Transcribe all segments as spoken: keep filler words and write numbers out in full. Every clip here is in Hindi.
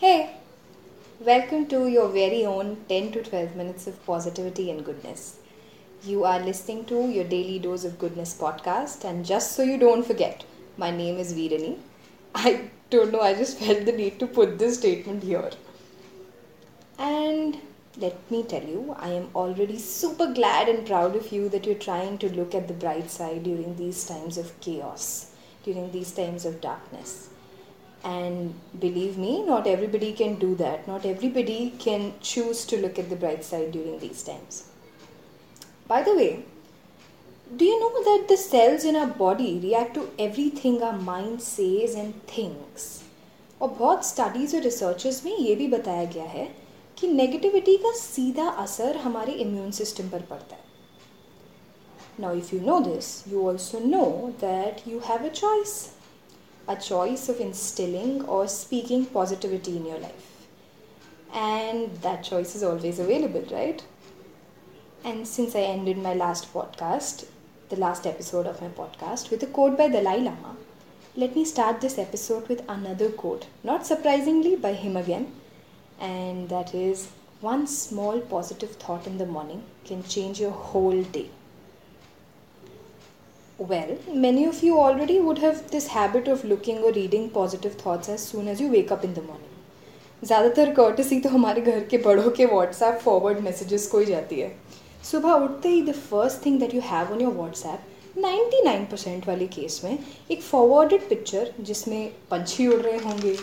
Hey, welcome to your very own ten to twelve minutes of positivity and goodness. You are listening to your Daily Dose of Goodness podcast, and just so you don't forget, my name is Veerani. I don't know, I just felt the need to put this statement here. And let me tell you, I am already super glad and proud of you that you're trying to look at the bright side during these times of chaos, during these times of darkness. And believe me, not everybody can do that. Not everybody can choose to look at the bright side during these times. By the way, do you know that the cells in our body react to everything our mind says and thinks? और बहुत studies और researches में ये भी बताया गया है कि negativity का सीधा असर हमारे immune system पर पड़ता है. Now if you know this, you also know that you have a choice. A choice of instilling or speaking positivity in your life. And that choice is always available, right? And since I ended my last podcast, the last episode of my podcast, with a quote by Dalai Lama, let me start this episode with another quote, not surprisingly by him again. And that is, one small positive thought in the morning can change your whole day. Well, many of you already would have this habit of looking or reading positive thoughts as soon as you wake up in the morning. ज़्यादातर courtesy तो हमारे घर के बड़ों के WhatsApp forward messages को ही जाती है. सुबह उठते ही the first thing that you have on your WhatsApp, ninety-nine percent वाले केस में एक forwarded picture जिसमें पंछी उड़ रहे होंगे,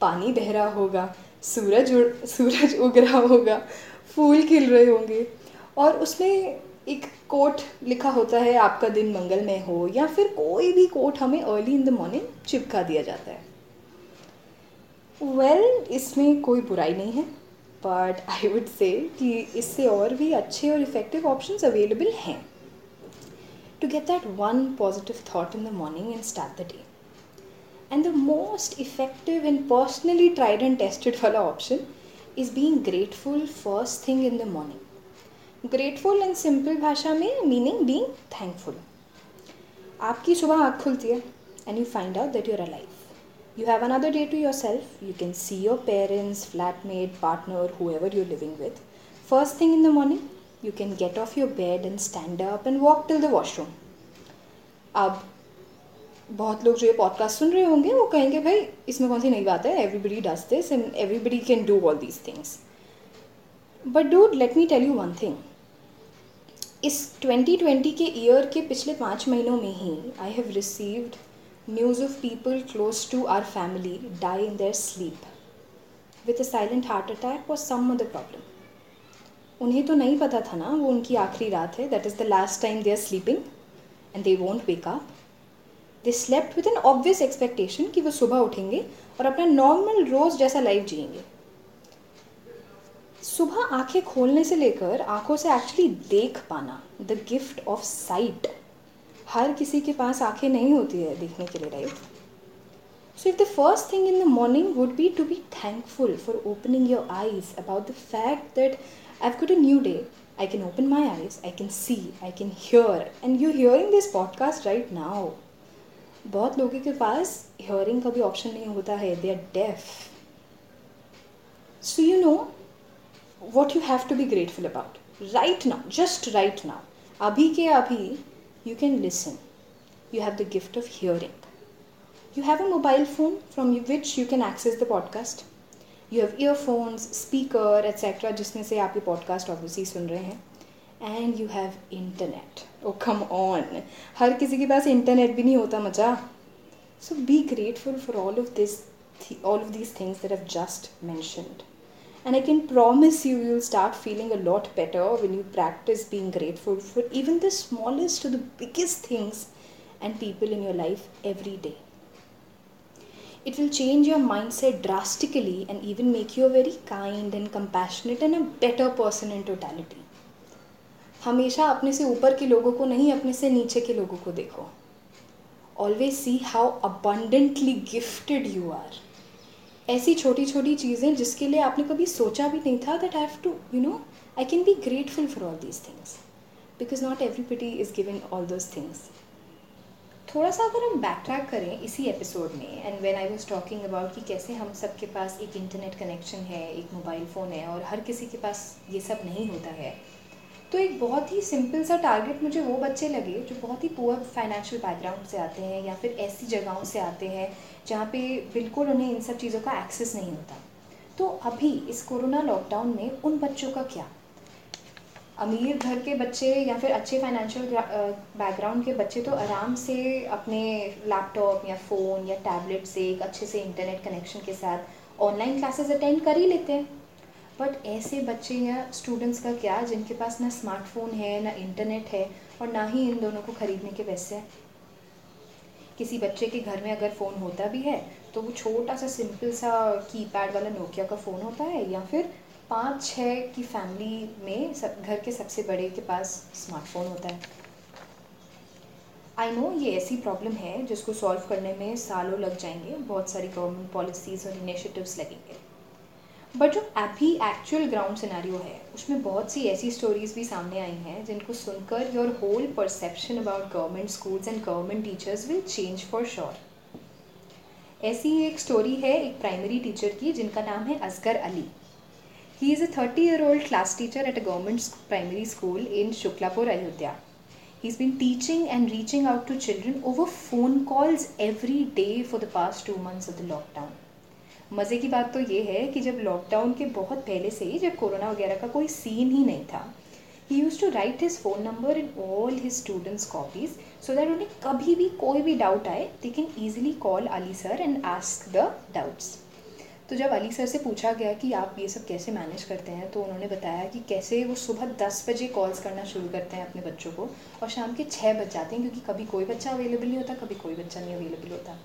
पानी बह रहा होगा, सूरज उड़ सूरज उग रहा होगा, फूल खिल रहे होंगे और उसमें एक कोट लिखा होता है आपका दिन मंगलमय हो, या फिर कोई भी कोट हमें अर्ली इन द मॉर्निंग चिपका दिया जाता है. वेल well, इसमें कोई बुराई नहीं है, बट आई वुड से कि इससे और भी अच्छे और इफ़ेक्टिव ऑप्शंस अवेलेबल हैं to get that one positive thought in the morning and start the day. And the most effective and personally tried and tested वाला option is being grateful first thing in the morning. Grateful and simple भाषा में मीनिंग बीइंग थैंकफुल. आपकी सुबह आँख खुलती है and you find out that you are alive. You have another day to yourself. You can see your parents, flatmate, partner, whoever you are living with. First thing in the morning you can get off your bed and stand up and walk till the washroom. अब बहुत लोग जो ये पॉडकास्ट सुन रहे होंगे वो कहेंगे भाई इसमें कौन सी नई बात है, everybody does this and everybody can do all these things. But dude, let me tell you one thing. इस twenty twenty के ईयर के पिछले पाँच महीनों में ही I have received news of people close to our family die in their sleep with a silent heart attack और सम अदर प्रॉब्लम. उन्हें तो नहीं पता था ना वो उनकी आखिरी रात है, that is the last time they are sleeping and they won't wake up. They slept with an obvious expectation कि वो सुबह उठेंगे और अपना नॉर्मल रोज़ जैसा लाइफ जिएंगे. सुबह आंखें खोलने से लेकर आंखों से एक्चुअली देख पाना, द गिफ्ट ऑफ साइट, हर किसी के पास आंखें नहीं होती है देखने के लिए, right? So if the first thing in the morning would be to be thankful for opening your eyes about the fact that I have got a new day, I can open my eyes, I can see, I can hear, and you hearing this podcast right now. बहुत लोगों के पास हियरिंग का भी ऑप्शन नहीं होता है, they are deaf. So you know what you have to be grateful about right now, just right now, abhi ke abhi. You can listen, you have the gift of hearing, you have a mobile phone from which you can access the podcast, you have earphones, speaker, etc. jisme se aap ye podcast obviously sun rahe hain, and you have internet. Oh come on, har kisi ke paas internet bhi nahi hota macha. So be grateful for all of this, all of these things that I've just mentioned. And I can promise you, you'll start feeling a lot better when you practice being grateful for even the smallest to the biggest things and people in your life every day. It will change your mindset drastically and even make you a very kind and compassionate and a better person in totality. हमेशा अपने से ऊपर के लोगों को नहीं, अपने से नीचे के लोगों को देखो. Always see how abundantly gifted you are. ऐसी छोटी छोटी चीज़ें जिसके लिए आपने कभी सोचा भी नहीं था that I have to, you know, I can be grateful for all these things because not everybody is given all those things. थोड़ा सा अगर हम बैक ट्रैक करें इसी एपिसोड में, and when I was talking about कि कैसे हम सब के पास एक इंटरनेट कनेक्शन है, एक मोबाइल फ़ोन है और हर किसी के पास ये सब नहीं होता है, तो एक बहुत ही सिंपल सा टारगेट मुझे वो बच्चे लगे जो बहुत ही पुअर फाइनेंशियल बैकग्राउंड से आते हैं या फिर ऐसी जगहों से आते हैं जहाँ पे बिल्कुल उन्हें इन सब चीज़ों का एक्सेस नहीं होता। तो अभी इस कोरोना लॉकडाउन में उन बच्चों का क्या, अमीर घर के बच्चे या फिर अच्छे फाइनेंशियल बैकग्राउंड के बच्चे तो आराम से अपने लैपटॉप या फ़ोन या टैबलेट से एक अच्छे से इंटरनेट कनेक्शन के साथ ऑनलाइन क्लासेस अटेंड कर ही लेते हैं, बट ऐसे बच्चे या स्टूडेंट्स का क्या जिनके पास ना स्मार्टफोन है, ना इंटरनेट है और ना ही इन दोनों को ख़रीदने के पैसे हैं। किसी बच्चे के घर में अगर फ़ोन होता भी है तो वो छोटा सा सिंपल सा कीपैड वाला नोकिया का फ़ोन होता है, या फिर पाँच छः की फैमिली में सब घर के सबसे बड़े के पास स्मार्टफोन होता है। आई नो ये ऐसी प्रॉब्लम है जिसको सॉल्व करने में सालों लग जाएंगे, बहुत सारी गवर्नमेंट पॉलिसीज़ और इनिशिएटिव्स लगेंगे, बट जो अभी एक्चुअल ग्राउंड सिनेरियो है उसमें बहुत सी ऐसी स्टोरीज़ भी सामने आई हैं जिनको सुनकर your whole perception about government schools and government teachers will change for sure. ऐसी एक स्टोरी है एक प्राइमरी टीचर की जिनका नाम है Asghar Ali. He is a thirty year old class teacher at a government primary school in Shuklapur Ayodhya. He is been teaching and reaching out to children over phone calls every day for the past two months of the lockdown. मज़े की बात तो ये है कि जब लॉकडाउन के बहुत पहले से ही, जब कोरोना वगैरह का कोई सीन ही नहीं था, he use to write his phone number in all his students copies so that उन्हें कभी भी कोई भी डाउट आए they can easily call Ali sir and ask the doubts. तो जब अली सर से पूछा गया कि आप ये सब कैसे मैनेज करते हैं, तो उन्होंने बताया कि कैसे वो सुबह दस बजे कॉल्स करना शुरू करते हैं अपने बच्चों को और शाम के छः बज जाते हैं, क्योंकि कभी कोई बच्चा अवेलेबल नहीं होता, कभी कोई बच्चा नहीं अवेलेबल होता।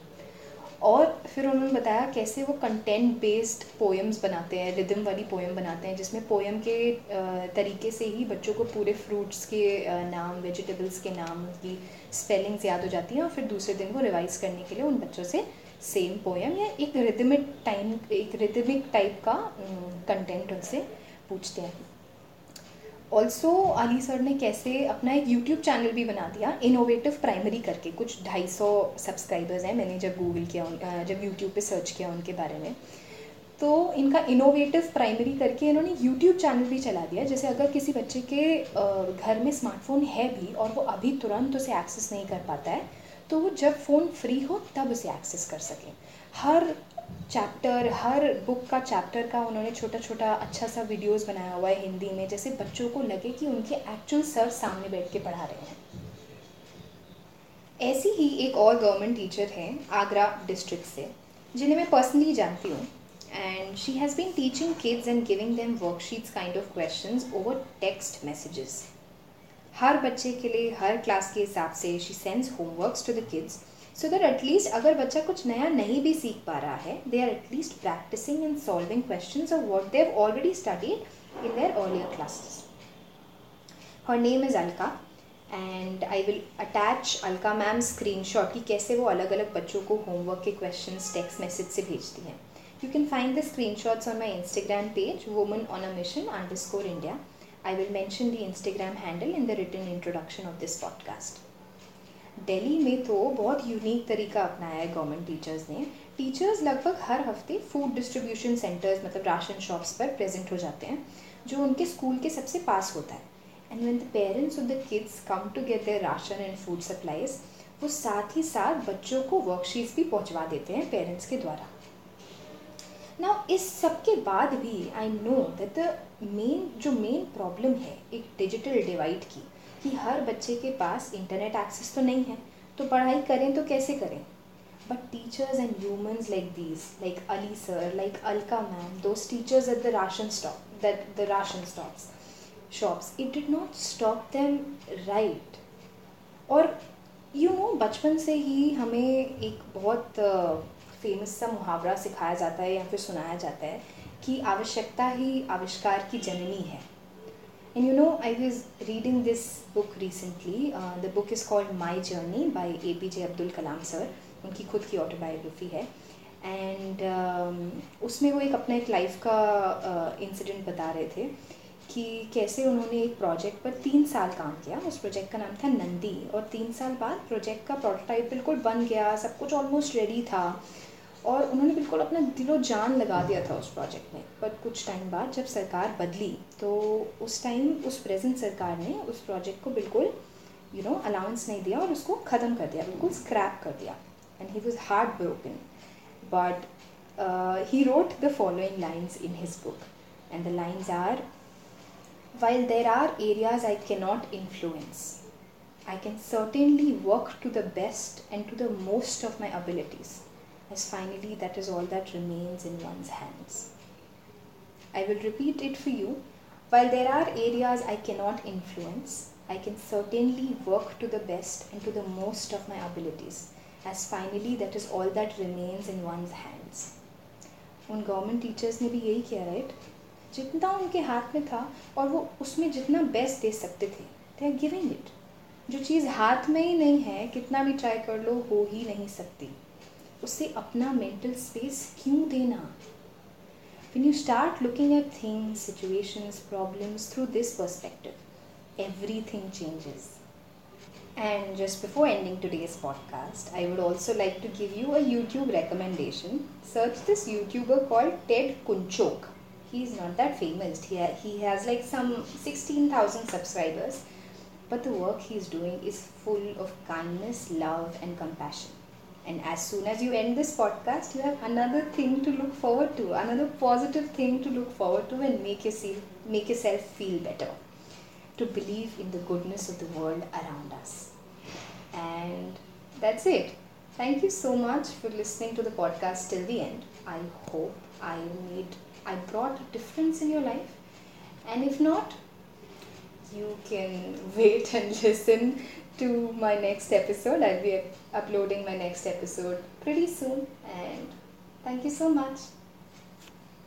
और फिर उन्होंने बताया कैसे वो कंटेंट बेस्ड पोएम्स बनाते हैं, रिदम वाली पोएम बनाते हैं जिसमें पोएम के तरीके से ही बच्चों को पूरे फ्रूट्स के नाम, वेजिटेबल्स के नाम की स्पेलिंग्स याद हो जाती हैं और फिर दूसरे दिन वो रिवाइज़ करने के लिए उन बच्चों से सेम पोएम या एक रिदमिक टाइम एक रिदमिक टाइप का कंटेंट उनसे पूछते हैं। ऑल्सो अली सर ने कैसे अपना एक यूट्यूब चैनल भी बना दिया, इनोवेटिव प्राइमरी करके, कुछ ढाई सौ सब्सक्राइबर्स हैं, मैंने जब गूगल किया जब यूट्यूब पे सर्च किया उनके बारे में, तो इनका इनोवेटिव प्राइमरी करके इन्होंने यूट्यूब चैनल भी चला दिया। जैसे अगर किसी बच्चे के घर में स्मार्टफोन है भी और वो अभी तुरंत उसे एक्सेस नहीं कर पाता है, तो वो जब फ़ोन फ्री हो तब उसे एक्सेस कर सकें। हर चैप्टर, हर बुक का चैप्टर का उन्होंने छोटा छोटा अच्छा सा वीडियोस बनाया हुआ है हिंदी में, जैसे बच्चों को लगे कि उनके एक्चुअल सर सामने बैठ के पढ़ा रहे हैं। ऐसी ही एक और गवर्नमेंट टीचर हैं आगरा डिस्ट्रिक्ट से, जिन्हें मैं पर्सनली जानती हूँ, and she has been teaching kids and giving them worksheets kind of questions over text messages. हर बच्चे के लिए हर क्लास के हिसाब से she sends homeworks to the kids so that at least अगर बच्चा कुछ नया नहीं भी सीख पा रहा है, they are at least practising and solving questions of what they have already studied in their earlier classes. Her name is Alka and I will attach Alka ma'am screenshot कि कैसे वो अलग अलग बच्चों को होमवर्क के क्वेश्चंस टेक्स्ट मैसेज से भेजती हैं। You can find the screenshots on my Instagram page woman on a mission underscore india. I will mention the Instagram handle in the written introduction of this podcast. Delhi में तो बहुत यूनिक तरीका अपनाया है गवर्नमेंट टीचर्स ने। टीचर्स लगभग हर हफ्ते फूड डिस्ट्रीब्यूशन सेंटर्स, मतलब राशन शॉप्स पर प्रेजेंट हो जाते हैं जो उनके स्कूल के सबसे पास होता है, and when the parents of the kids come to get their ration and food supplies, वो साथ ही साथ बच्चों को वर्कशीट्स भी पहुँचवा देते हैं पेरेंट्स के द्वारा। नाउ इस सब के बाद भी I know that the main जो मेन प्रॉब्लम है एक डिजिटल डिवाइड की, कि हर बच्चे के पास इंटरनेट एक्सेस तो नहीं है, तो पढ़ाई करें तो कैसे करें, but teachers and humans like these, like Ali sir, like Alka ma'am, those teachers at the ration stop that the ration stops shops, it did not stop them right. और यू नो बचपन से ही हमें एक बहुत फेमस सा मुहावरा सिखाया जाता है या फिर सुनाया जाता है कि आवश्यकता ही आविष्कार की जननी है। And you know, I was reading this book recently. Uh, the book is called My Journey by A P J Abdul Kalam sir. उनकी खुद की ऑटोबायोग्राफी है, एंड um, उसमें वो एक अपना एक लाइफ का इंसिडेंट uh, बता रहे थे कि कैसे उन्होंने एक प्रोजेक्ट पर तीन साल काम किया। उस प्रोजेक्ट का नाम था नंदी, और तीन साल बाद प्रोजेक्ट का प्रोटोटाइप बिल्कुल बन गया, सब कुछ ऑलमोस्ट रेडी था और उन्होंने बिल्कुल अपना दिलो जान लगा दिया था उस प्रोजेक्ट में। पर कुछ टाइम बाद जब सरकार बदली तो उस टाइम उस प्रेजेंट सरकार ने उस प्रोजेक्ट को बिल्कुल यू नो अलाउंस नहीं दिया और उसको ख़त्म कर दिया, बिल्कुल स्क्रैप कर दिया। And he was heart broken, but he wrote the following lines in his book, and the lines are, while there are areas I cannot influence, I can certainly work to the best and to the most of my abilities, as finally that is all that remains in one's hands. I will repeat it for you. While there are areas I cannot influence, I can certainly work to the best and to the most of my abilities, as finally that is all that remains in one's hands. उन गवर्नमेंट टीचर्स ने भी यही किया, राइट? जितना उनके हाथ में था और वो उसमें जितना बेस्ट दे सकते थे, दे आर गिविंग इट। जो चीज़ हाथ में ही नहीं है, कितना भी ट्राई कर लो, हो ही नहीं सकती, उससे अपना मेंटल स्पेस क्यों देना? When you start looking at things, situations, problems through this perspective, everything changes. And just before ending today's podcast, I would also like to give you a YouTube recommendation. Search this YouTuber called Ted Kunchok. He is not that famous. He ha- he has like some sixteen thousand subscribers, but the work he is doing is full of kindness, love and compassion. And as soon as you end this podcast, you have another thing to look forward to, another positive thing to look forward to, and make yourself make yourself feel better, to believe in the goodness of the world around us. And that's it. Thank you so much for listening to the podcast till the end. I hope I made I brought a difference in your life, and if not, you can wait and listen to my next episode. I'll be uploading my next episode pretty soon, and thank you so much.